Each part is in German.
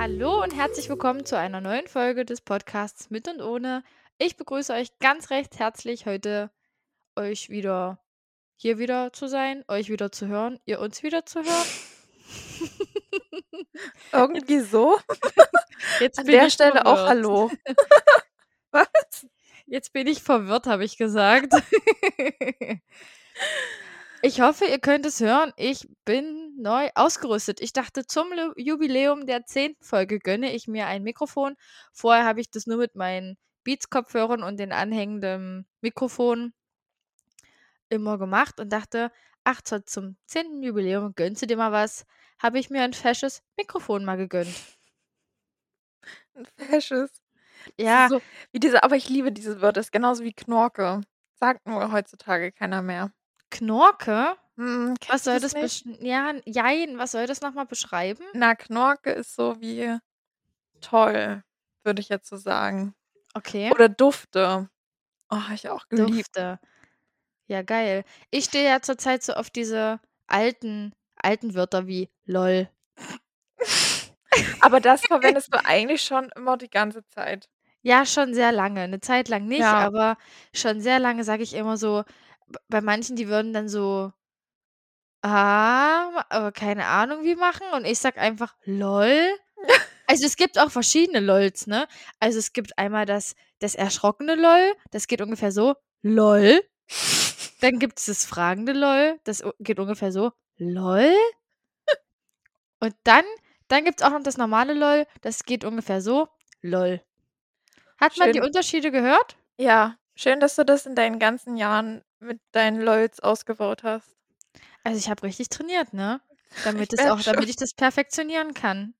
Hallo und herzlich willkommen zu einer neuen Folge des Podcasts Mit und Ohne. Ich begrüße euch ganz recht herzlich, heute euch wieder hier wieder zu sein, euch wieder zu hören, ihr uns wieder zu hören. Irgendwie so. Jetzt an bin der ich Stelle verwirrt. Auch Hallo. Was? Jetzt bin ich verwirrt, habe ich gesagt. Ich hoffe, ihr könnt es hören. Ich bin neu ausgerüstet. Ich dachte, zum Jubiläum der 10. Folge gönne ich mir ein Mikrofon. Vorher habe ich das nur mit meinen Beats-Kopfhörern und den anhängenden Mikrofonen immer gemacht und dachte, ach, zum 10. Jubiläum gönnst du dir mal was. Habe ich mir ein fesches Mikrofon mal gegönnt. Ein fesches? Ja. So, wie diese, aber ich liebe diese Wörter. Das ist genauso wie Knorke. Sagt nur heutzutage keiner mehr. Knorke? Was soll das was soll das nochmal beschreiben? Na, Knorke ist so wie toll, würde ich jetzt so sagen. Okay. Oder Dufte. Oh, habe ich auch geliebt. Dufte. Ja, geil. Ich stehe ja zurzeit so auf diese alten Wörter wie LOL. Aber das verwendest du eigentlich schon immer die ganze Zeit. Ja, schon sehr lange. Eine Zeit lang nicht, ja. Aber schon sehr lange sage ich immer so, bei manchen, die würden dann so aber keine Ahnung wie machen und ich sag einfach LOL. Also es gibt auch verschiedene LOLs, ne? Also es gibt einmal das erschrockene LOL, das geht ungefähr so, LOL. Dann gibt es das fragende LOL, das geht ungefähr so, LOL. Und dann gibt es auch noch das normale LOL, das geht ungefähr so, LOL. Hat man die Unterschiede gehört? Ja, schön, dass du das in deinen ganzen Jahren mit deinen LOLs ausgebaut hast. Also ich habe richtig trainiert, ne? Damit ich das perfektionieren kann.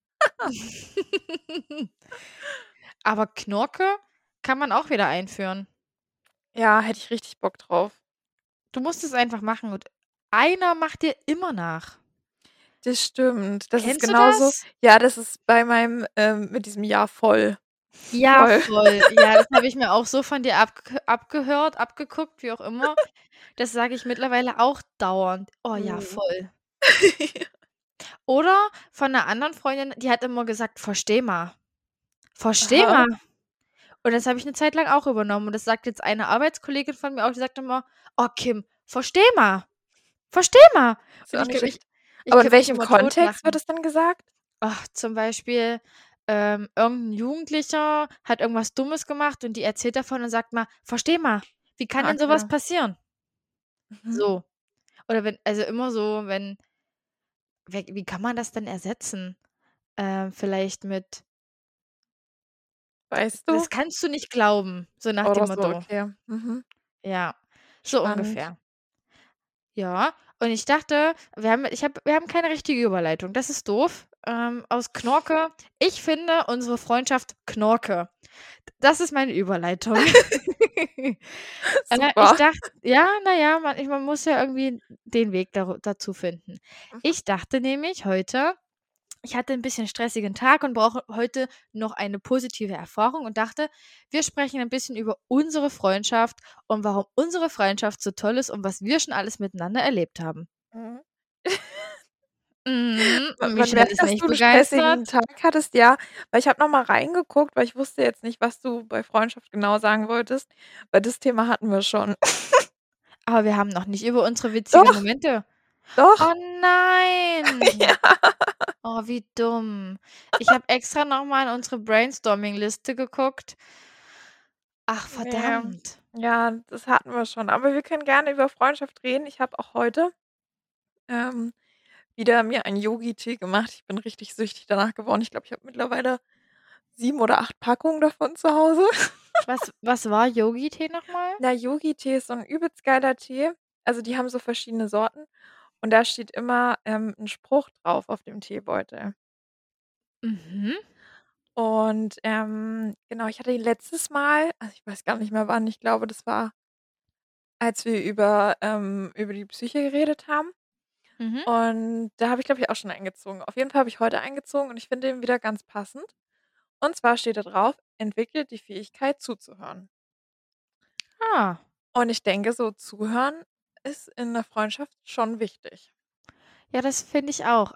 Aber Knorke kann man auch wieder einführen. Ja, hätte ich richtig Bock drauf. Du musst es einfach machen und einer macht dir immer nach. Das stimmt. Das Kennst ist genauso. Du das? Ja, das ist bei meinem mit diesem Jahr voll. Ja, voll. Ja, das habe ich mir auch so von dir abgehört, abgeguckt, wie auch immer. Das sage ich mittlerweile auch dauernd. Oh ja, voll. Oder von einer anderen Freundin, die hat immer gesagt, versteh mal. Versteh mal. Und das habe ich eine Zeit lang auch übernommen. Und das sagt jetzt eine Arbeitskollegin von mir auch, die sagt immer, oh Kim, versteh mal. Versteh mal. Aber in welchem Kontext wird das dann gesagt? Ach, zum Beispiel irgendein Jugendlicher hat irgendwas Dummes gemacht und die erzählt davon und sagt mal, versteh mal, wie kann denn sowas passieren? Mhm. So. Oder wenn, also immer so, wie kann man das denn ersetzen? Vielleicht mit, weißt du? Das kannst du nicht glauben, so nach dem Motto. So, okay. Mhm. Ja, so spannend. Ungefähr. Ja, und ich dachte, wir haben keine richtige Überleitung, das ist doof. Aus Knorke. Ich finde unsere Freundschaft Knorke. Das ist meine Überleitung. Super. Ich dachte, ja, naja, man muss ja irgendwie den Weg dazu finden. Ich dachte nämlich heute, ich hatte ein bisschen stressigen Tag und brauche heute noch eine positive Erfahrung und dachte, wir sprechen ein bisschen über unsere Freundschaft und warum unsere Freundschaft so toll ist und was wir schon alles miteinander erlebt haben. Mhm. Man merkt, dass du einen stressigen Tag hattest, ja, weil ich habe nochmal reingeguckt, weil ich wusste jetzt nicht, was du bei Freundschaft genau sagen wolltest, weil das Thema hatten wir schon. Aber wir haben noch nicht über unsere witzigen Momente. Doch. Oh nein. Ja. Oh, wie dumm. Ich habe extra nochmal in unsere Brainstorming-Liste geguckt. Ach, verdammt. Ja, das hatten wir schon. Aber wir können gerne über Freundschaft reden. Ich habe auch heute wieder mir einen Yogi-Tee gemacht. Ich bin richtig süchtig danach geworden. Ich glaube, ich habe mittlerweile 7 oder 8 Packungen davon zu Hause. Was war Yogi-Tee nochmal? Na, Yogi-Tee ist so ein übelst geiler Tee. Also die haben so verschiedene Sorten. Und da steht immer ein Spruch drauf auf dem Teebeutel. Mhm. Und genau, ich hatte letztes Mal, also ich weiß gar nicht mehr wann, ich glaube, das war, als wir über die Psyche geredet haben. Mhm. Und da habe ich, glaube ich, auch schon eingezogen. Auf jeden Fall habe ich heute eingezogen und ich finde den wieder ganz passend. Und zwar steht da drauf, entwickelt die Fähigkeit zuzuhören. Ah. Und ich denke, so zuhören ist in der Freundschaft schon wichtig. Ja, das finde ich auch.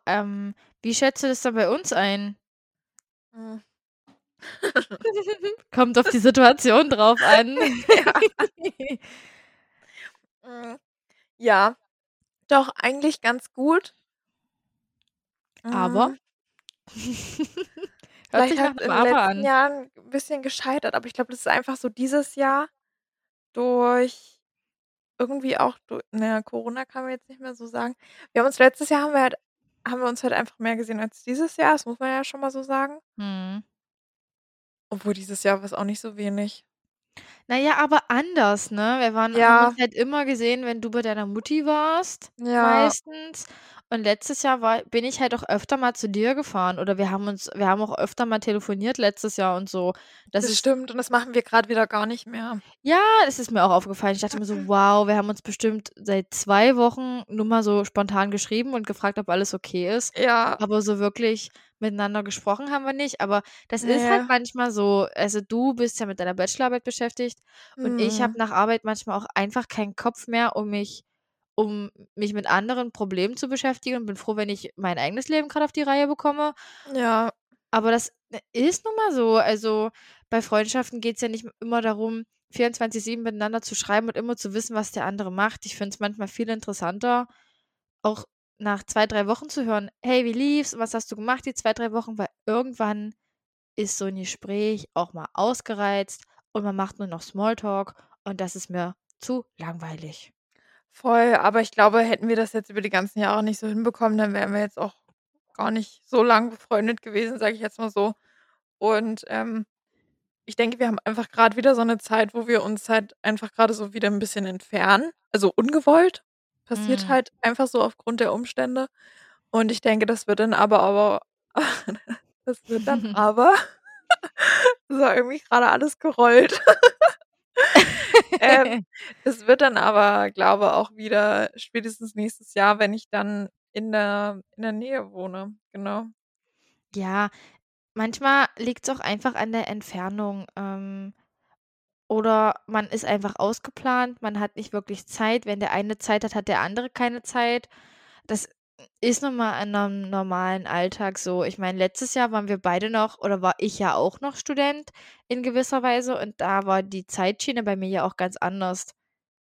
Wie schätzt du das dann bei uns ein? Mm. Kommt auf die Situation drauf an. Ja. Mm. Ja, doch, eigentlich ganz gut. Aber Mm. hört Vielleicht sich nach hat einem in den Aber letzten an. Jahren ein bisschen gescheitert, aber ich glaube, das ist einfach so dieses Jahr durch irgendwie auch durch, naja, Corona kann man jetzt nicht mehr so sagen. Wir haben uns letztes Jahr haben wir uns halt einfach mehr gesehen als dieses Jahr, das muss man ja schon mal so sagen. Hm. Obwohl dieses Jahr war es auch nicht so wenig. Naja, aber anders, ne? Haben Ja, uns halt immer gesehen, wenn du bei deiner Mutti warst, ja, meistens. Und letztes Jahr bin ich halt auch öfter mal zu dir gefahren oder wir haben auch öfter mal telefoniert letztes Jahr und so. Das das ist, stimmt. Und das machen wir gerade wieder gar nicht mehr. ja, es ist mir auch aufgefallen. Ich dachte mir so, wow, wir haben uns bestimmt seit 2 Wochen nur mal so spontan geschrieben und gefragt, ob alles okay ist. Ja, Aber so wirklich miteinander gesprochen haben wir nicht. Aber das ist halt nee. manchmal so, also du bist ja mit deiner Bachelorarbeit beschäftigt und ich habe Hm. nach Arbeit manchmal auch einfach keinen Kopf mehr, um mich mit anderen Problemen zu beschäftigen und bin froh, wenn ich mein eigenes Leben gerade auf die Reihe bekomme. Ja, Aber das ist nun mal so. Also bei Freundschaften geht es ja nicht immer darum, 24/7 miteinander zu schreiben und immer zu wissen, was der andere macht. Ich finde es manchmal viel interessanter, auch nach 2, 3 Wochen zu hören, hey, wie lief's? Was hast du gemacht die 2, 3 Wochen? Weil irgendwann ist so ein Gespräch auch mal ausgereizt und man macht nur noch Smalltalk und das ist mir zu langweilig. voll. Aber ich glaube, hätten wir das jetzt über die ganzen Jahre nicht so hinbekommen, dann wären wir jetzt auch gar nicht so lang befreundet gewesen, sage ich jetzt mal so. Und ich denke, wir haben einfach gerade wieder so eine Zeit, wo wir uns halt einfach gerade so wieder ein bisschen entfernen. Also ungewollt. Passiert Mm. halt einfach so aufgrund der Umstände. Und ich denke, das wird dann aber, das wird dann aber, so irgendwie gerade alles gerollt. ähm, Es wird dann aber, glaube ich, auch wieder spätestens nächstes Jahr, wenn ich dann in der Nähe wohne. Genau. Ja, manchmal liegt es auch einfach an der Entfernung. Oder man ist einfach ausgeplant, man hat nicht wirklich Zeit. Wenn der eine Zeit hat, hat der andere keine Zeit. Das ist nun mal in einem normalen Alltag so. Ich meine, letztes Jahr waren wir beide noch, oder war ich ja auch noch Student in gewisser Weise und da war die Zeitschiene bei mir ja auch ganz anders.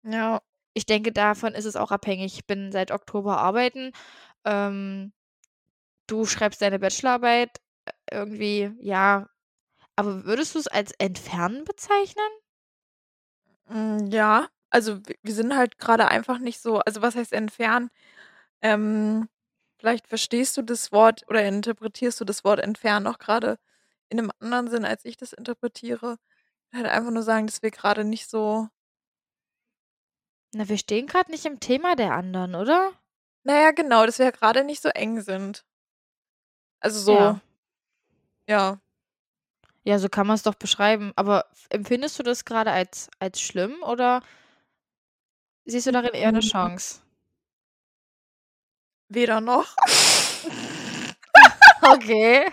Ja. Ich denke, davon ist es auch abhängig. Ich bin seit Oktober arbeiten. Ähm, Du schreibst deine Bachelorarbeit irgendwie, ja. Aber würdest du es als entfernen bezeichnen? Ja, also wir sind halt gerade einfach nicht so, also was heißt entfernen? Ähm, Vielleicht verstehst du das Wort oder interpretierst du das Wort entfernen auch gerade in einem anderen Sinn, als ich das interpretiere. Ich würde halt einfach nur sagen, dass wir gerade nicht so, Na, wir stehen gerade nicht im Thema der anderen, oder? naja, genau, dass wir gerade nicht so eng sind. Also so, Ja. ja. Ja, so kann man es doch beschreiben. Aber empfindest du das gerade als schlimm oder siehst du darin eher eine Mm, Chance? Weder noch. Okay.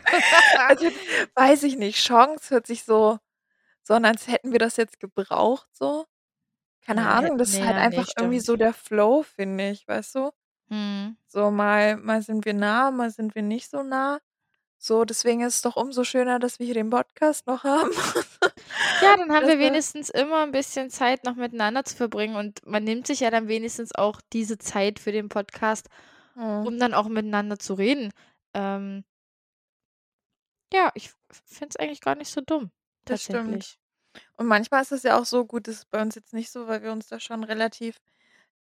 Also weiß ich nicht, Chance hört sich so, sondern als hätten wir das jetzt gebraucht, so. Keine Ahnung, das ist halt Nee, einfach irgendwie stimmt. so der Flow, finde ich, weißt du? Hm. So mal sind wir nah, mal sind wir nicht so nah. So, deswegen ist es doch umso schöner, dass wir hier den Podcast noch haben. Ja, dann haben wir Das war, wenigstens immer ein bisschen Zeit noch miteinander zu verbringen und man nimmt sich ja dann wenigstens auch diese Zeit für den Podcast, Hm. um dann auch miteinander zu reden. Ähm, Ja, ich finde es eigentlich gar nicht so dumm, das stimmt. tatsächlich. Und manchmal ist es ja auch so gut, das ist bei uns jetzt nicht so, weil wir uns da schon relativ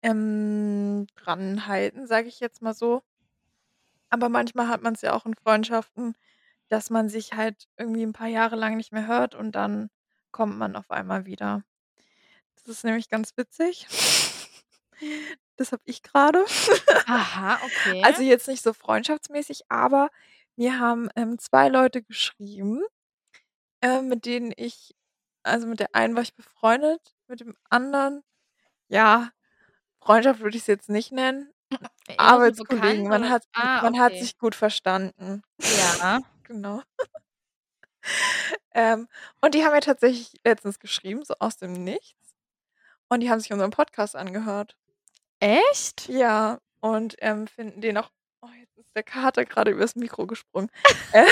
dran halten, sage ich jetzt mal so. Aber manchmal hat man es ja auch in Freundschaften, dass man sich halt irgendwie ein paar Jahre lang nicht mehr hört und dann kommt man auf einmal wieder. Das ist nämlich ganz witzig. Das habe ich gerade. Aha, okay. Also jetzt nicht so freundschaftsmäßig, aber mir haben 2 Leute geschrieben, mit denen ich, also mit der einen war ich befreundet, mit dem anderen, ja, Freundschaft würde ich es jetzt nicht nennen, Eher so Arbeitskollegen, bekannt, man sondern. hat, Ah, man hat okay. sich gut verstanden. Ja. Genau. Ähm, Und die haben mir tatsächlich letztens geschrieben, so aus dem Nichts. Und die haben sich unseren Podcast angehört. Echt? Ja, und finden den auch. Oh, jetzt ist der Kater gerade übers Mikro gesprungen. Äh,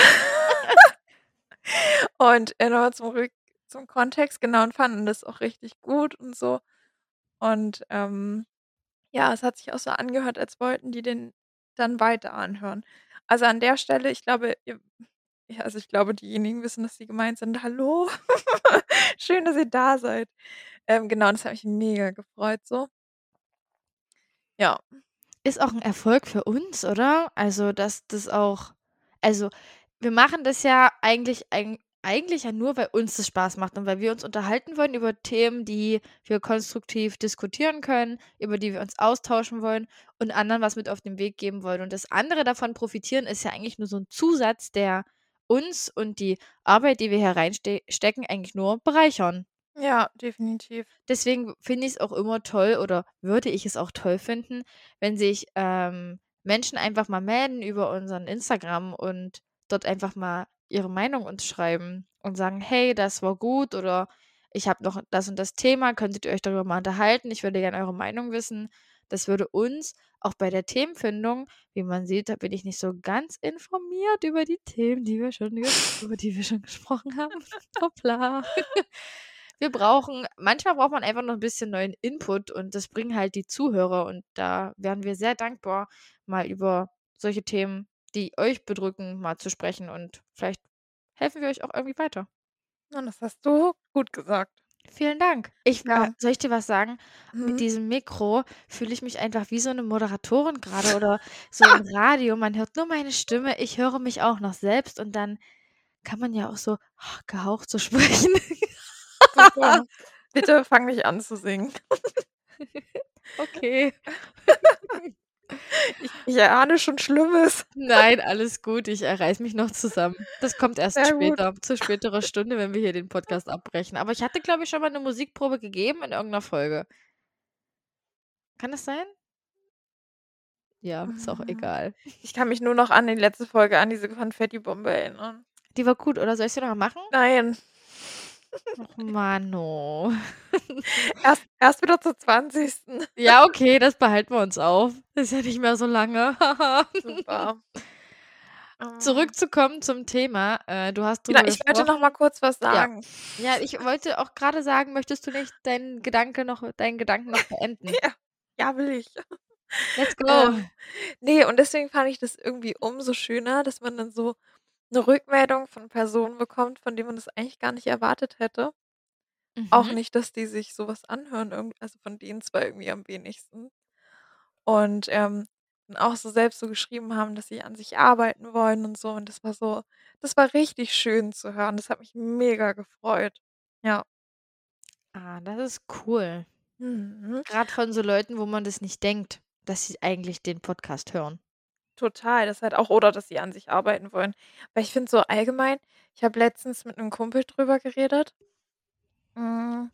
Und nochmal zum Kontext, genau, und fanden das auch richtig gut und so. Und ja, es hat sich auch so angehört, als wollten die den dann weiter anhören. Also an der Stelle, ich glaube, ich glaube, diejenigen wissen, dass sie gemeint sind. Hallo, schön, dass ihr da seid. Genau, das hat mich mega gefreut so. Ja. Ist auch ein Erfolg für uns, oder? Also, dass das auch, also wir machen das ja eigentlich ja nur, weil uns das Spaß macht und weil wir uns unterhalten wollen über Themen, die wir konstruktiv diskutieren können, über die wir uns austauschen wollen und anderen was mit auf den Weg geben wollen. Und das andere davon profitieren ist ja eigentlich nur so ein Zusatz, der uns und die Arbeit, die wir hier reinstecken, eigentlich nur bereichern. Ja, definitiv. Deswegen finde ich es auch immer toll oder würde ich es auch toll finden, wenn sich Menschen einfach mal melden über unseren Instagram und dort einfach mal ihre Meinung uns schreiben und sagen, hey, das war gut oder ich habe noch das und das Thema, könntet ihr euch darüber mal unterhalten, ich würde gerne eure Meinung wissen. Das würde uns auch bei der Themenfindung, wie man sieht, da bin ich nicht so ganz informiert über die Themen, über die wir schon gesprochen haben. Hoppla. Manchmal braucht man einfach noch ein bisschen neuen Input und das bringen halt die Zuhörer und da wären wir sehr dankbar, mal über solche Themen, die euch bedrücken, mal zu sprechen und vielleicht helfen wir euch auch irgendwie weiter. Und das hast du gut gesagt. Vielen Dank. Soll ich dir was sagen? Mhm. Mit diesem Mikro fühle ich mich einfach wie so eine Moderatorin gerade oder so im Radio. Man hört nur meine Stimme, ich höre mich auch noch selbst und dann kann man ja auch so gehaucht so sprechen. Bitte fang mich an zu singen. Okay. Ich erahne schon Schlimmes. Nein, alles gut. Ich reiß mich noch zusammen. Das kommt erst zu späterer Stunde, wenn wir hier den Podcast abbrechen. Aber ich hatte, glaube ich, schon mal eine Musikprobe gegeben in irgendeiner Folge. Kann das sein? Ja, ist auch egal. Ich kann mich nur noch an die letzte Folge, an diese Konfetti-Bombe erinnern. Die war gut, oder? Soll ich sie nochmal machen? Nein. Och, Mano. Erst wieder zur 20. Ja, okay, das behalten wir uns auf. Das ist ja nicht mehr so lange. Super. Zurückzukommen zum Thema. Du hast drüber gesprochen. Ich wollte noch mal kurz was sagen. Ja, ich wollte auch gerade sagen, möchtest du nicht deinen Gedanken noch beenden? Ja, will ich. Let's go. Nee, und deswegen fand ich das irgendwie umso schöner, dass man dann so eine Rückmeldung von Personen bekommt, von denen man das eigentlich gar nicht erwartet hätte. Mhm. Auch nicht, dass die sich sowas anhören, also von denen zwar irgendwie am wenigsten. Und auch so selbst so geschrieben haben, dass sie an sich arbeiten wollen und so. Und das war richtig schön zu hören. Das hat mich mega gefreut. Ja. Ah, das ist cool. Mhm. Gerade von so Leuten, wo man das nicht denkt, dass sie eigentlich den Podcast hören. Total, das halt auch, oder dass sie an sich arbeiten wollen. Weil ich finde so allgemein, ich habe letztens mit einem Kumpel drüber geredet, ich kann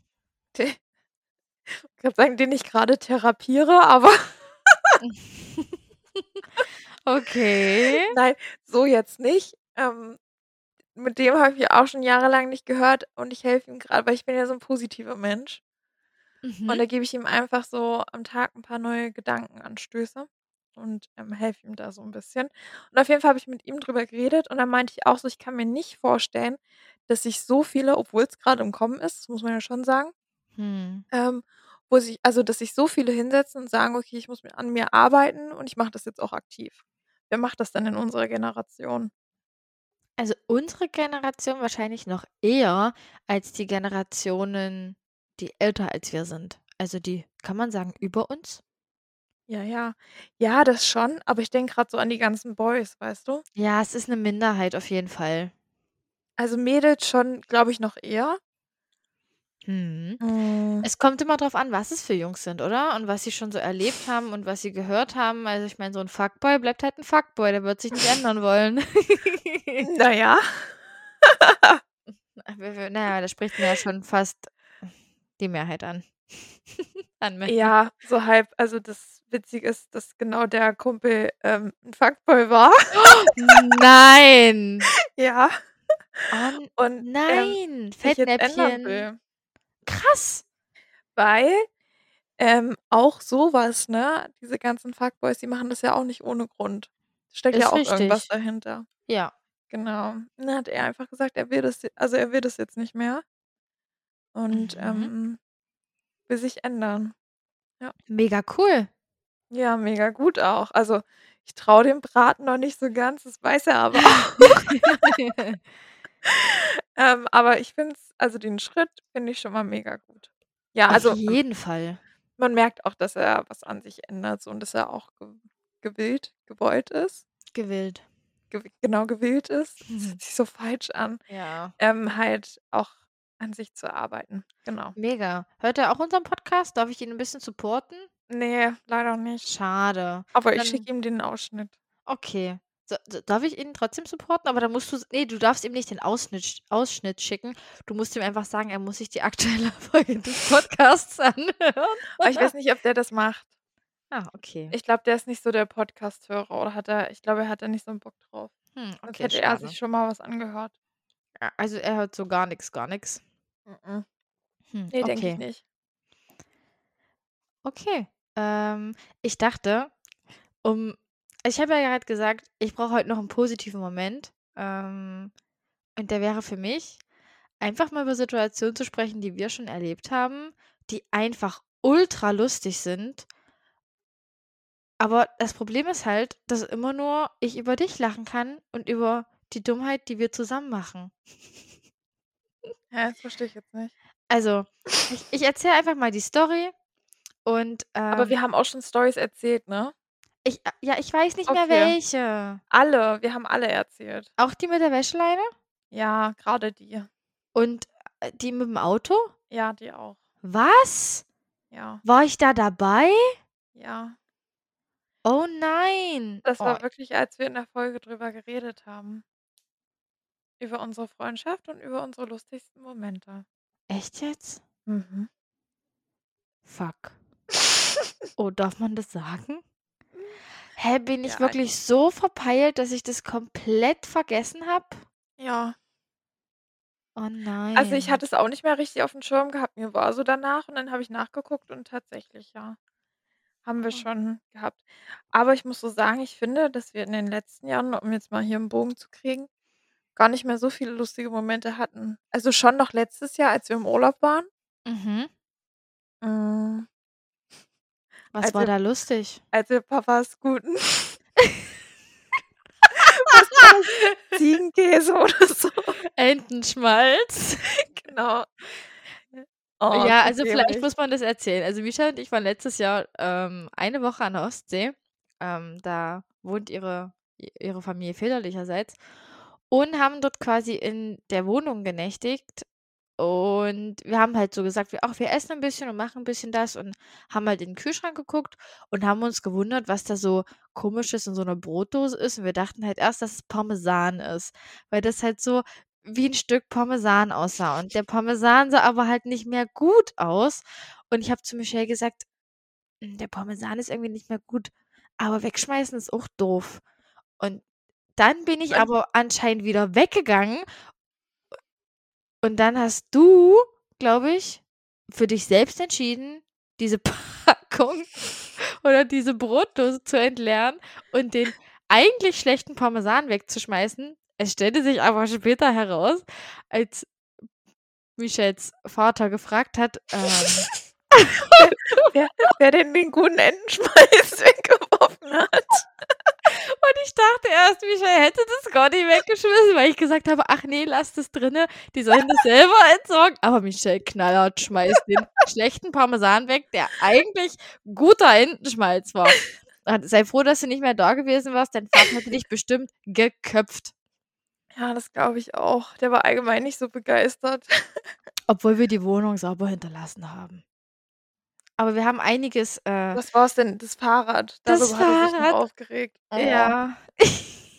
sagen, den ich gerade therapiere, aber okay. Nein, so jetzt nicht. Mit dem habe ich auch schon jahrelang nicht gehört und ich helfe ihm gerade, weil ich bin ja so ein positiver Mensch. Mhm. Und da gebe ich ihm einfach so am Tag ein paar neue Gedankenanstöße und helfe ihm da so ein bisschen. Und auf jeden Fall habe ich mit ihm drüber geredet und dann meinte ich auch so, ich kann mir nicht vorstellen, dass sich so viele, obwohl es gerade im Kommen ist, das muss man ja schon sagen, dass sich so viele hinsetzen und sagen, okay, ich muss an mir arbeiten und ich mache das jetzt auch aktiv. Wer macht das denn in unserer Generation? Also unsere Generation wahrscheinlich noch eher als die Generationen, die älter als wir sind. Also die, kann man sagen, über uns? Ja. Ja, das schon, aber ich denke gerade so an die ganzen Boys, weißt du? Ja, es ist eine Minderheit auf jeden Fall. Also Mädels schon, glaube ich, noch eher. Es kommt immer drauf an, was es für Jungs sind, oder? Und was sie schon so erlebt haben und was sie gehört haben. Also ich meine, so ein Fuckboy bleibt halt ein Fuckboy, der wird sich nicht ändern wollen. Naja, da spricht mir ja schon fast die Mehrheit an. Ja, so halb. Also das Witzige ist, dass genau der Kumpel ein Fuckboy war. Nein! Ja. Und nein! Fettnäpfchen. Krass! Weil auch sowas, ne? Diese ganzen Fuckboys, die machen das ja auch nicht ohne Grund. Steckt ja auch irgendwas dahinter. Ja, Genau. Dann hat er einfach gesagt, er will das jetzt nicht mehr und Mhm. Will sich ändern. Ja. Mega cool. Ja, mega gut auch. Also ich traue dem Braten noch nicht so ganz, das weiß er aber auch. Aber ich finde es, also den Schritt finde ich schon mal mega gut. Ja, Auf also jeden Fall. man merkt auch, dass er was an sich ändert so, und dass er auch gewollt ist. Gewillt. Genau gewillt ist. Das hört sich so falsch an. Ja. Halt auch an sich zu arbeiten. Genau. Mega. Hört er auch unseren Podcast? Darf ich ihn ein bisschen supporten? Nee, leider nicht. Schade. Aber ich Dann, schicke ihm den Ausschnitt. okay. Darf ich ihn trotzdem supporten? Aber dann musst du. Nee, du darfst ihm nicht den Ausschnitt schicken. Du musst ihm einfach sagen, er muss sich die aktuelle Folge des Podcasts anhören. Aber ich weiß nicht, ob der das macht. Ah, okay. Ich glaube, der ist nicht so der Podcast-Hörer oder ich glaube, er hat da nicht so einen Bock drauf. Sonst Okay, hätte er schade. sich schon mal was angehört. Ja, also er hört so gar nichts, gar nichts. Mhm. Nee, denke ich Okay. nicht. Okay. Ich dachte, um. Ich habe ja gerade gesagt, ich brauche heute noch einen positiven Moment. Und der wäre für mich, einfach mal über Situationen zu sprechen, die wir schon erlebt haben, die einfach ultra lustig sind. Aber das Problem ist halt, dass immer nur ich über dich lachen kann und über die Dummheit, die wir zusammen machen. Ja, das verstehe ich jetzt nicht. Also, ich erzähle einfach mal die Story und Aber wir haben auch schon Stories erzählt, ne? Ich weiß nicht mehr Okay. welche. Alle, wir haben alle erzählt. Auch die mit der Wäscheleine Ja, gerade die. und die mit dem Auto? Ja, die auch. Was? Ja, War ich da dabei? ja. Oh nein. Das Oh, war wirklich, als wir in der Folge drüber geredet haben. Über unsere Freundschaft und über unsere lustigsten Momente. echt jetzt? Mhm. Fuck. Oh, darf man das sagen? Hä, bin ich Ja, wirklich eigentlich. so verpeilt, dass ich das komplett vergessen habe? Ja. Oh Also ich nein. hatte es auch nicht mehr richtig auf dem Schirm gehabt. Mir war so danach und dann habe ich nachgeguckt und tatsächlich, ja, haben wir schon gehabt. Aber ich muss so sagen, ich finde, dass wir in den letzten Jahren, um jetzt mal hier einen Bogen zu kriegen, gar nicht mehr so viele lustige Momente hatten. Also schon noch letztes Jahr, als wir im Urlaub waren. Mhm. Mm, Was Als war wir, da lustig? als wir Papas guten, was war das? Ziegenkäse oder so. Entenschmalz. Genau. Oh, Ja, also vielleicht muss man das erzählen. Also Misha und ich waren letztes Jahr 1 Woche an der Ostsee. Da wohnt ihre Familie väterlicherseits und haben dort quasi in der Wohnung genächtigt. Und wir haben halt so gesagt, wir essen ein bisschen und machen ein bisschen das und haben halt in den Kühlschrank geguckt und haben uns gewundert, was da so komisches in so einer Brotdose ist. Und wir dachten halt erst, dass es Parmesan ist, weil das halt so wie ein Stück Parmesan aussah. Und der Parmesan sah aber halt nicht mehr gut aus. Und ich habe zu Michelle gesagt, der Parmesan ist irgendwie nicht mehr gut, aber wegschmeißen ist auch doof." Und dann bin ich Und aber anscheinend wieder weggegangen und dann hast du, glaube ich, für dich selbst entschieden, diese Packung oder diese Brotdose zu entleeren und den eigentlich schlechten Parmesan wegzuschmeißen. Es stellte sich aber später heraus, als Michels Vater gefragt hat, wer, wer denn den guten Entenschmalz weggeworfen hat. und ich dachte erst, Michael hätte das gar nicht weggeschmissen, weil ich gesagt habe, ach nee, lass das drinne, die sollen das selber entsorgen. Aber Michael knallhart schmeißt den schlechten Parmesan weg, der eigentlich guter Entenschmalz war. Sei froh, dass du nicht mehr da gewesen warst, dein Vater hätte dich bestimmt geköpft. Ja, das glaube ich auch. Der war allgemein nicht so begeistert. Obwohl wir die Wohnung sauber hinterlassen haben. Aber wir haben einiges, Was war es denn? Das Fahrrad. das Darüber hat er sich noch Fahrrad, aufgeregt. Oh. ja. Weil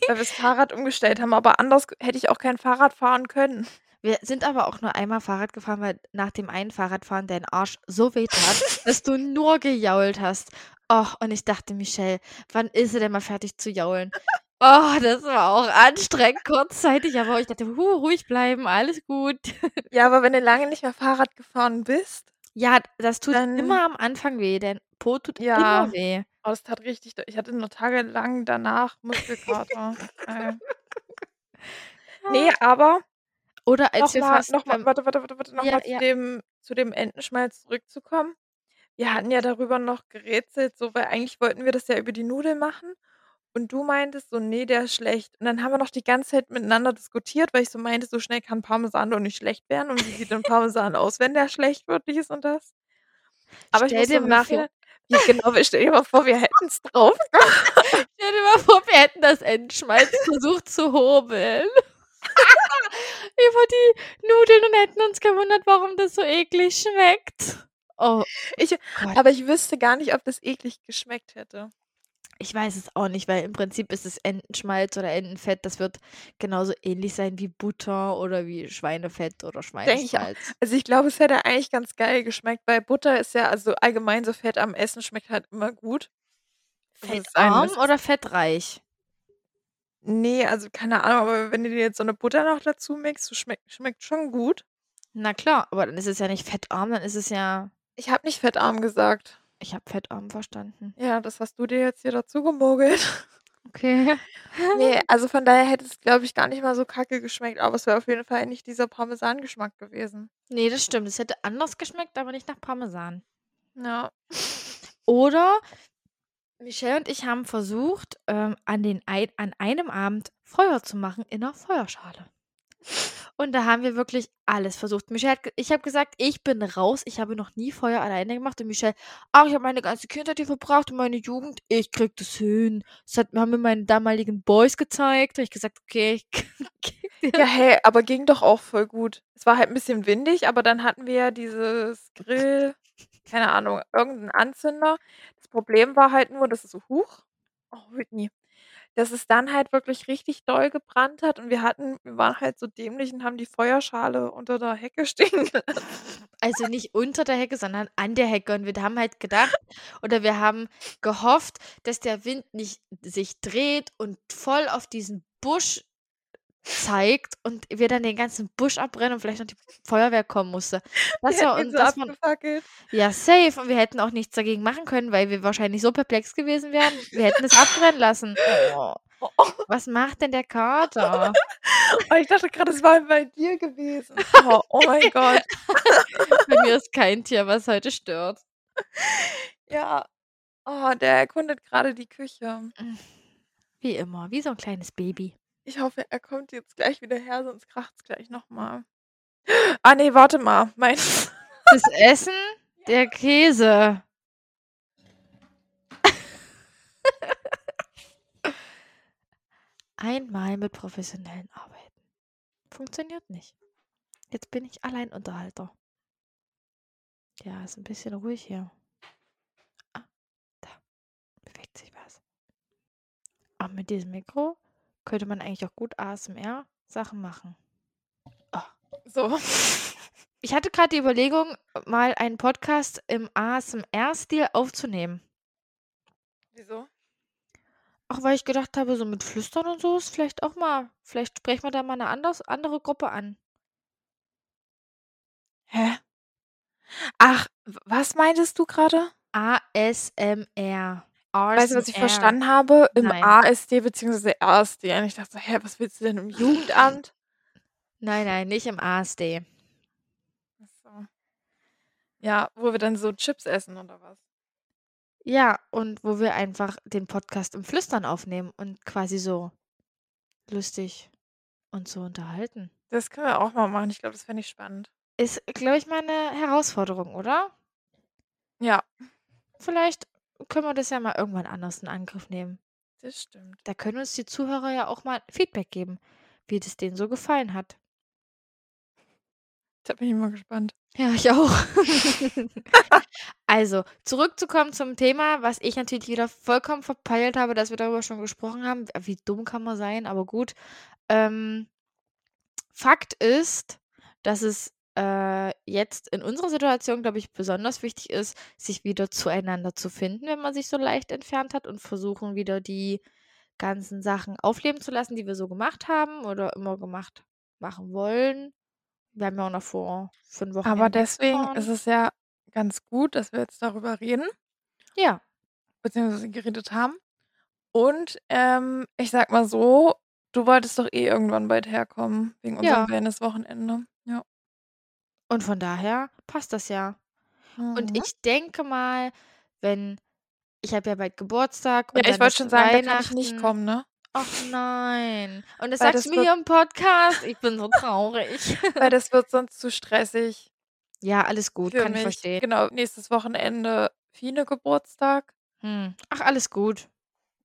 wir das Fahrrad umgestellt haben, aber anders hätte ich auch kein Fahrrad fahren können. Wir sind aber auch nur einmal Fahrrad gefahren, weil nach dem einen Fahrradfahren dein Arsch so weh tat, dass du nur gejault hast. Och, und ich dachte, Michelle, wann ist sie denn mal fertig zu jaulen? Oh, das war auch anstrengend, kurzzeitig, aber ich dachte, ruhig bleiben, alles gut. Ja, aber wenn du lange nicht mehr Fahrrad gefahren bist, Ja, das tut dann immer am Anfang weh, denn Po tut ja, immer weh. oh, das tat richtig. Ich hatte noch tagelang danach Muskelkater. Nee, aber oder als wir fast warte, nochmal zu dem Entenschmalz zurückzukommen. Wir hatten ja darüber noch gerätselt, so, weil eigentlich wollten wir das ja über die Nudeln machen. Und du meintest so, nee, der ist schlecht. Und dann haben wir noch die ganze Zeit miteinander diskutiert, weil ich so meinte, so schnell kann Parmesan doch nicht schlecht werden. Und wie sieht denn Parmesan aus, wenn der schlecht wird, dies und das? Aber ich muss dir im Nachhinein, stell dir mal vor, wir hätten es drauf. Stell dir mal vor, wir hätten das Entenschmalz versucht zu hobeln. Über die Nudeln und hätten uns gewundert, warum das so eklig schmeckt. Oh, aber ich wüsste gar nicht, ob das eklig geschmeckt hätte. Ich weiß es auch nicht, weil im Prinzip ist es Entenschmalz oder Entenfett. Das wird genauso ähnlich sein wie Butter oder wie Schweinefett oder Schweineschmalz. Also ich glaube, es hätte eigentlich ganz geil geschmeckt, weil Butter ist ja, also allgemein so Fett am Essen schmeckt halt immer gut. Fettarm oder fettreich? Nee, also keine Ahnung, aber wenn du dir jetzt so eine Butter noch dazu mixst, schmeckt schon gut. Na klar, aber dann ist es ja nicht fettarm, dann ist es ja... Ich habe nicht fettarm gesagt. Ich habe fettarm verstanden. Ja, das hast du dir jetzt hier dazu gemogelt. Okay. Nee, also von daher hätte es, glaube ich, gar nicht mal so kacke geschmeckt, aber es wäre auf jeden Fall nicht dieser Parmesan-Geschmack gewesen. Nee, das stimmt. Es hätte anders geschmeckt, aber nicht nach Parmesan. Ja. Oder Michelle und ich haben versucht, an einem Abend Feuer zu machen in einer Feuerschale. Und da haben wir wirklich alles versucht. Michelle ich habe gesagt, ich bin raus. Ich habe noch nie Feuer alleine gemacht. Und Michelle, ich habe meine ganze Kindheit hier verbracht und meine Jugend. Ich krieg das hin. Das haben mir meine damaligen Boys gezeigt. Und ich gesagt, okay. Ja, hey, aber ging doch auch voll gut. Es war halt ein bisschen windig, aber dann hatten wir ja dieses Grill, keine Ahnung, irgendeinen Anzünder. Das Problem war halt nur, dass es so hoch. Oh, Whitney. Dass es dann halt wirklich richtig doll gebrannt hat und wir waren halt so dämlich und haben die Feuerschale unter der Hecke stehen lassen. Also nicht unter der Hecke, sondern an der Hecke. Und wir haben halt gedacht oder wir haben gehofft, dass der Wind nicht sich dreht und voll auf diesen Busch zeigt und wir dann den ganzen Busch abbrennen und vielleicht noch die Feuerwehr kommen musste. Ja, safe. Und wir hätten auch nichts dagegen machen können, weil wir wahrscheinlich so perplex gewesen wären. Wir hätten es abbrennen lassen. Oh. Was macht denn der Kater? Ich dachte gerade, es war bei dir gewesen. Oh mein Gott. Bei mir ist kein Tier, was heute stört. Ja. Oh, der erkundet gerade die Küche. Wie immer, wie so ein kleines Baby. Ich hoffe, er kommt jetzt gleich wieder her, sonst kracht es gleich nochmal. Ah, nee, warte mal. Das Essen? Ja. Der Käse. Einmal mit professionellen Arbeiten. Funktioniert nicht. Jetzt bin ich Alleinunterhalter. Ja, ist ein bisschen ruhig hier. Ah, da bewegt sich was. Aber mit diesem Mikro könnte man eigentlich auch gut ASMR-Sachen machen. Oh. So. Ich hatte gerade die Überlegung, mal einen Podcast im ASMR-Stil aufzunehmen. Wieso? Auch weil ich gedacht habe, so mit Flüstern und so ist vielleicht auch mal, vielleicht sprechen wir da mal eine andere Gruppe an. Hä? Ach, was meintest du gerade? ASMR. Weißt du, was ich verstanden habe? Im ASD bzw. RSD. Und ich dachte so, hä, was willst du denn im Jugendamt? Nein, nicht im ASD. Achso. Ja, wo wir dann so Chips essen oder was? Ja, und wo wir einfach den Podcast im Flüstern aufnehmen und quasi so lustig und so unterhalten. Das können wir auch mal machen. Ich glaube, das fände ich spannend. Ist, glaube ich, mal eine Herausforderung, oder? Ja. Vielleicht können wir das ja mal irgendwann anders in Angriff nehmen. Das stimmt. Da können uns die Zuhörer ja auch mal Feedback geben, wie das denen so gefallen hat. Da bin ich mal gespannt. Ja, ich auch. Also, zurückzukommen zum Thema, was ich natürlich wieder vollkommen verpeilt habe, dass wir darüber schon gesprochen haben. Wie dumm kann man sein, aber gut. Fakt ist, dass es jetzt in unserer Situation, glaube ich, besonders wichtig ist, sich wieder zueinander zu finden, wenn man sich so leicht entfernt hat und versuchen, wieder die ganzen Sachen aufleben zu lassen, die wir so gemacht haben oder immer machen wollen. Wir haben ja auch noch vor 5 Wochen. Aber deswegen ist es ja ganz gut, dass wir jetzt darüber reden. Ja. Beziehungsweise geredet haben. Und ich sag mal so, Du wolltest doch eh irgendwann bald herkommen, wegen unserem Ja, Wellness-Wochenende. Ja. und von daher passt das ja. Und Mhm. ich denke mal, wenn ich habe ja bald Geburtstag Ja, und ich dann wollte ist schon sagen, da kann ich nicht Weihnachten. kommen, ne? Och nein. Und das Weil sagst du das mir wird, hier im Podcast. Ich bin so traurig. weil das wird sonst zu stressig Ja, alles gut, für kann ich mich. verstehen. Genau, nächstes Wochenende Fine Geburtstag. Ach, alles gut.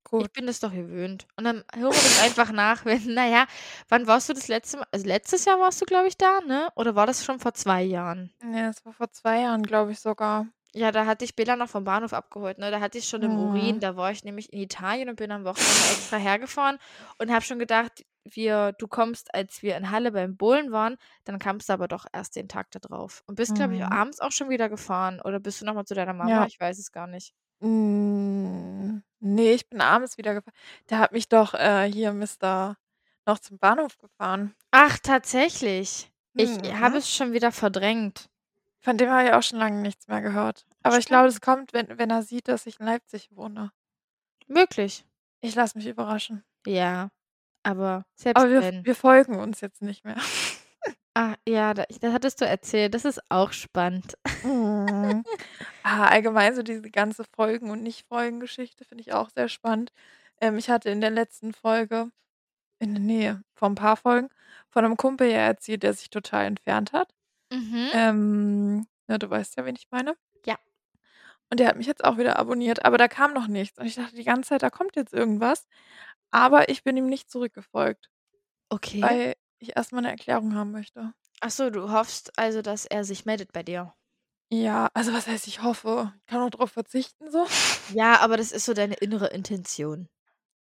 Gut. Ich bin das doch gewöhnt. Und dann höre das einfach nach, wenn, naja, wann warst du das letzte Mal? Also letztes Jahr warst du, glaube ich, da, ne? Oder war das schon vor 2 Jahren? Ja, das war vor 2 Jahren, glaube ich sogar. Ja, da hatte ich Bela noch vom Bahnhof abgeholt, ne? Da hatte ich schon im Urin. Mhm. Da war ich nämlich in Italien und bin am Wochenende extra hergefahren und habe schon gedacht, du kommst, als wir in Halle beim Bowlen waren, dann kamst du aber doch erst den Tag da drauf. Und bist, glaube ich, Mhm. abends auch schon wieder gefahren. Oder bist du nochmal zu deiner Mama? Ja. Ich weiß es gar nicht. Nee, ich bin abends wieder gefahren. Der hat mich doch hier Mister noch zum Bahnhof gefahren. Ach, tatsächlich. Ich habe Mhm. es schon wieder verdrängt. Von dem habe ich auch schon lange nichts mehr gehört. Aber ich glaube, Stimmt. das kommt, wenn er sieht, dass ich in Leipzig wohne. Möglich. Ich lasse mich überraschen. Ja. Aber selbst Aber wir, wenn. wir folgen uns jetzt nicht mehr. Ach ja, das hattest du erzählt. Das ist auch spannend. Mhm. Allgemein so diese ganze Folgen- und Nicht-Folgen-Geschichte finde ich auch sehr spannend. Ich hatte in der letzten Folge, nee, vor ein paar Folgen, von einem Kumpel ja erzählt, der sich total entfernt hat. Mhm. Na, du weißt ja, wen ich meine. Ja. Und der hat mich jetzt auch wieder abonniert, aber da kam noch nichts. Und ich dachte die ganze Zeit, da kommt jetzt irgendwas. Aber ich bin ihm nicht zurückgefolgt, Okay. weil ich erstmal eine Erklärung haben möchte. Ach so, du hoffst also, dass er sich meldet bei dir. Ja, also was heißt, ich hoffe, ich kann auch drauf verzichten so. Ja, aber das ist so deine innere Intention.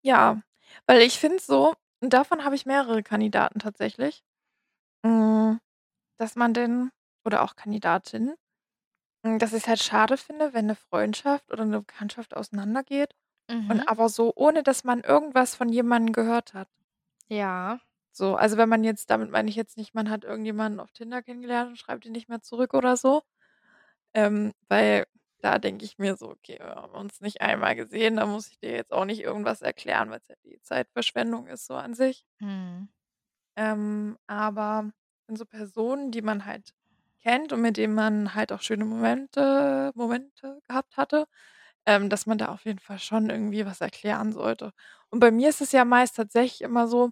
Ja, weil ich finde so, und davon habe ich mehrere Kandidaten tatsächlich, mm, dass man denn, oder auch Kandidatinnen, dass ich es halt schade finde, wenn eine Freundschaft oder eine Bekanntschaft auseinandergeht und Mhm. aber so, ohne dass man irgendwas von jemandem gehört hat. Ja. So, also wenn man jetzt, damit meine ich jetzt nicht, man hat irgendjemanden auf Tinder kennengelernt und schreibt ihn nicht mehr zurück oder so. Weil da denke ich mir so, okay, wir haben uns nicht einmal gesehen, da muss ich dir jetzt auch nicht irgendwas erklären, weil es ja die Zeitverschwendung ist so an sich. Hm. Aber in so Personen, die man halt kennt und mit denen man halt auch schöne Momente gehabt hatte, dass man da auf jeden Fall schon irgendwie was erklären sollte. Und bei mir ist es ja meist tatsächlich immer so,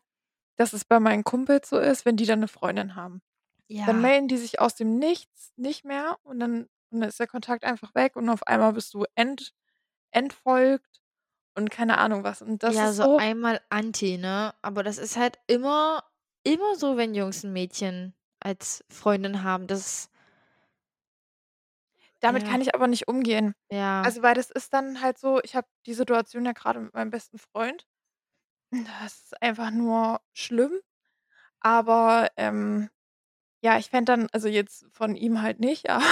dass es bei meinen Kumpels so ist, wenn die dann eine Freundin haben. Dann Ja. melden die sich aus dem Nichts nicht mehr und dann ist der Kontakt einfach weg und auf einmal bist du entfolgt und keine Ahnung was. Und das Ja, ist so so, einmal Anti, ne? Aber das ist halt immer, immer so, wenn Jungs ein Mädchen als Freundin haben. Das, damit ja, kann ich aber nicht umgehen. ja. Also, weil das ist dann halt so, ich habe die Situation ja gerade mit meinem besten Freund. Das ist einfach nur schlimm. Aber ja, ich fände dann, also jetzt von ihm halt nicht, aber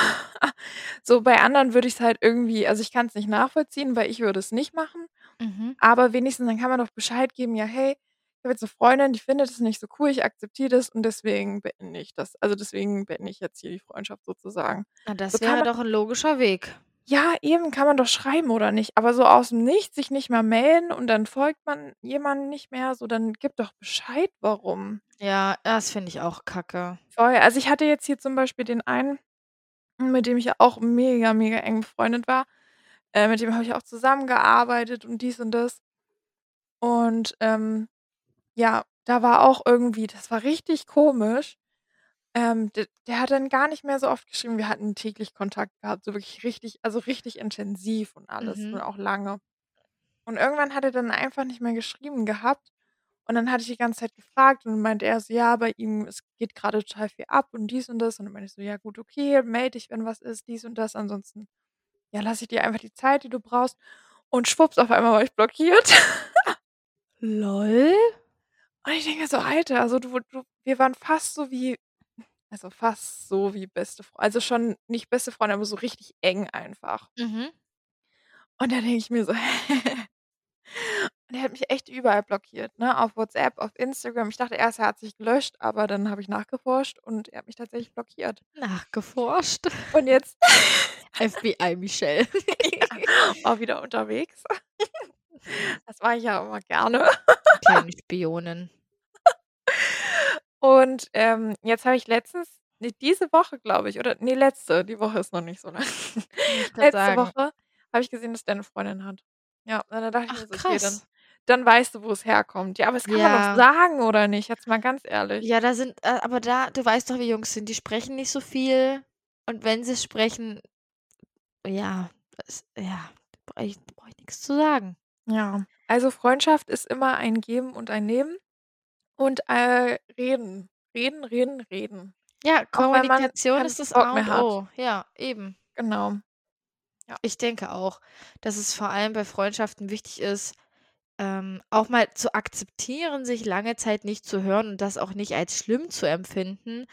so bei anderen würde ich es halt irgendwie, also ich kann es nicht nachvollziehen, weil ich würde es nicht machen. Mhm. Aber wenigstens dann kann man doch Bescheid geben, ja, hey, ich habe jetzt eine Freundin, die findet es nicht so cool, ich akzeptiere das und deswegen beende ich das. Also deswegen beende ich jetzt hier die Freundschaft sozusagen. Na, So das kann wäre man, doch ein logischer Weg. ja, eben kann man doch schreiben oder nicht, aber so aus dem Nichts sich nicht mehr melden und dann folgt man jemandem nicht mehr, so dann gibt doch Bescheid, warum. Ja, das finde ich auch kacke. Voll. Also ich hatte jetzt hier zum Beispiel den einen, mit dem ich ja auch mega, mega eng befreundet war. Mit dem habe ich auch zusammengearbeitet und dies und das. Und ja, da war auch irgendwie, das war richtig komisch. Der hat dann gar nicht mehr so oft geschrieben. Wir hatten täglich Kontakt gehabt, so wirklich richtig, also richtig intensiv und alles und Mhm. auch lange. Und irgendwann hat er dann einfach nicht mehr geschrieben gehabt. Und dann hatte ich die ganze Zeit gefragt und meinte er so, ja, bei ihm, es geht gerade total viel ab und dies und das. Und dann meinte ich so, ja gut, okay, melde dich, wenn was ist, dies und das. Ansonsten, ja, lass ich dir einfach die Zeit, die du brauchst. Und schwupps, auf einmal war ich blockiert. Lol? Und ich denke so, Alter, also wir waren fast so wie, also fast so wie beste Freunde. Also schon nicht beste Freunde, aber so richtig eng einfach. Mhm. Und dann denke ich mir so, und er hat mich echt überall blockiert, ne? Auf WhatsApp, auf Instagram. Ich dachte erst, er hat sich gelöscht, aber dann habe ich nachgeforscht und er hat mich tatsächlich blockiert. Nachgeforscht. Und jetzt FBI Michelle. ja, war wieder unterwegs. Das war ich ja immer gerne. Kleine Spionin. Und jetzt habe ich letztens, nee, diese Woche, glaube ich, oder nee, letzte, die Woche ist noch nicht so lang. Wollte ich gerade Letzte sagen. Woche habe ich gesehen, dass der eine Freundin hat. Ja, und dann dachte ich mir Ach, so, okay, dann, krass. dann weißt du, wo es herkommt. Ja, aber das kann man doch Ja. sagen, oder nicht? Jetzt mal ganz ehrlich. Ja, da sind, aber da, du weißt doch, wie Jungs sind. Die sprechen nicht so viel. Und wenn sie sprechen, ja, ja, brauch ich nichts zu sagen. Ja. Also Freundschaft ist immer ein Geben und ein Nehmen und reden. Reden, reden, reden. Ja, Auch wenn man Kommunikation keinen ist das Bock A mehr und hat. O. Ja, eben. Genau. Ja. Ich denke auch, dass es vor allem bei Freundschaften wichtig ist, auch mal zu akzeptieren, sich lange Zeit nicht zu hören und das auch nicht als schlimm zu empfinden,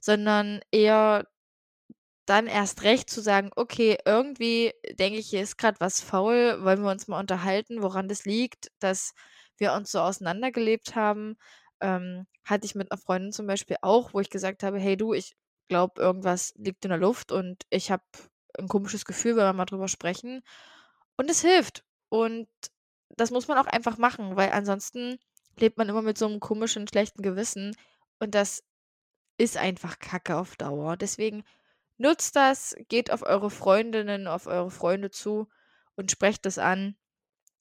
sondern eher dann erst recht zu sagen, okay, irgendwie denke ich, hier ist gerade was faul, wollen wir uns mal unterhalten, woran das liegt, dass wir uns so auseinandergelebt haben. Hatte ich mit einer Freundin zum Beispiel auch, wo ich gesagt habe, hey du, ich glaube, irgendwas liegt in der Luft und ich habe ein komisches Gefühl, wenn wir mal drüber sprechen. Und es hilft. Und das muss man auch einfach machen, weil ansonsten lebt man immer mit so einem komischen, schlechten Gewissen. Und das ist einfach Kacke auf Dauer. Deswegen nutzt das, geht auf eure Freundinnen, auf eure Freunde zu und sprecht das an,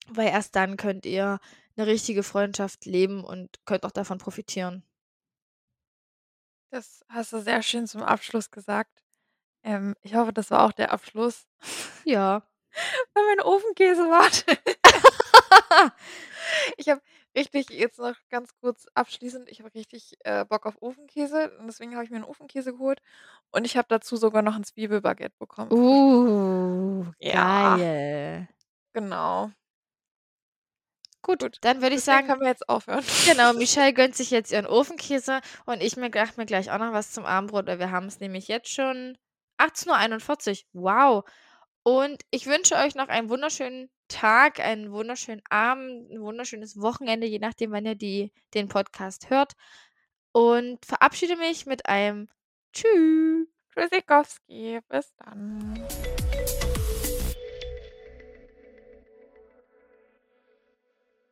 weil erst dann könnt ihr eine richtige Freundschaft leben und könnt auch davon profitieren. Das hast du sehr schön zum Abschluss gesagt. Ich hoffe, das war auch der Abschluss, Ja. weil mein Ofenkäse wartet. Ich habe richtig, jetzt noch ganz kurz abschließend, ich habe richtig Bock auf Ofenkäse und deswegen habe ich mir einen Ofenkäse geholt und ich habe dazu sogar noch ein Zwiebelbaguette bekommen zum Schluss. Ja, Geil. genau. Gut, Gut, dann würde ich deswegen sagen, können wir jetzt aufhören. genau, Michelle gönnt sich jetzt ihren Ofenkäse und ich dachte mir gleich auch noch was zum Abendbrot, weil wir haben es nämlich jetzt schon 18:41 Uhr. Wow. Und ich wünsche euch noch einen wunderschönen Tag, einen wunderschönen Abend, ein wunderschönes Wochenende, je nachdem, wann ihr den Podcast hört. Und verabschiede mich mit einem Tschüss. Tschüssikowski, bis dann.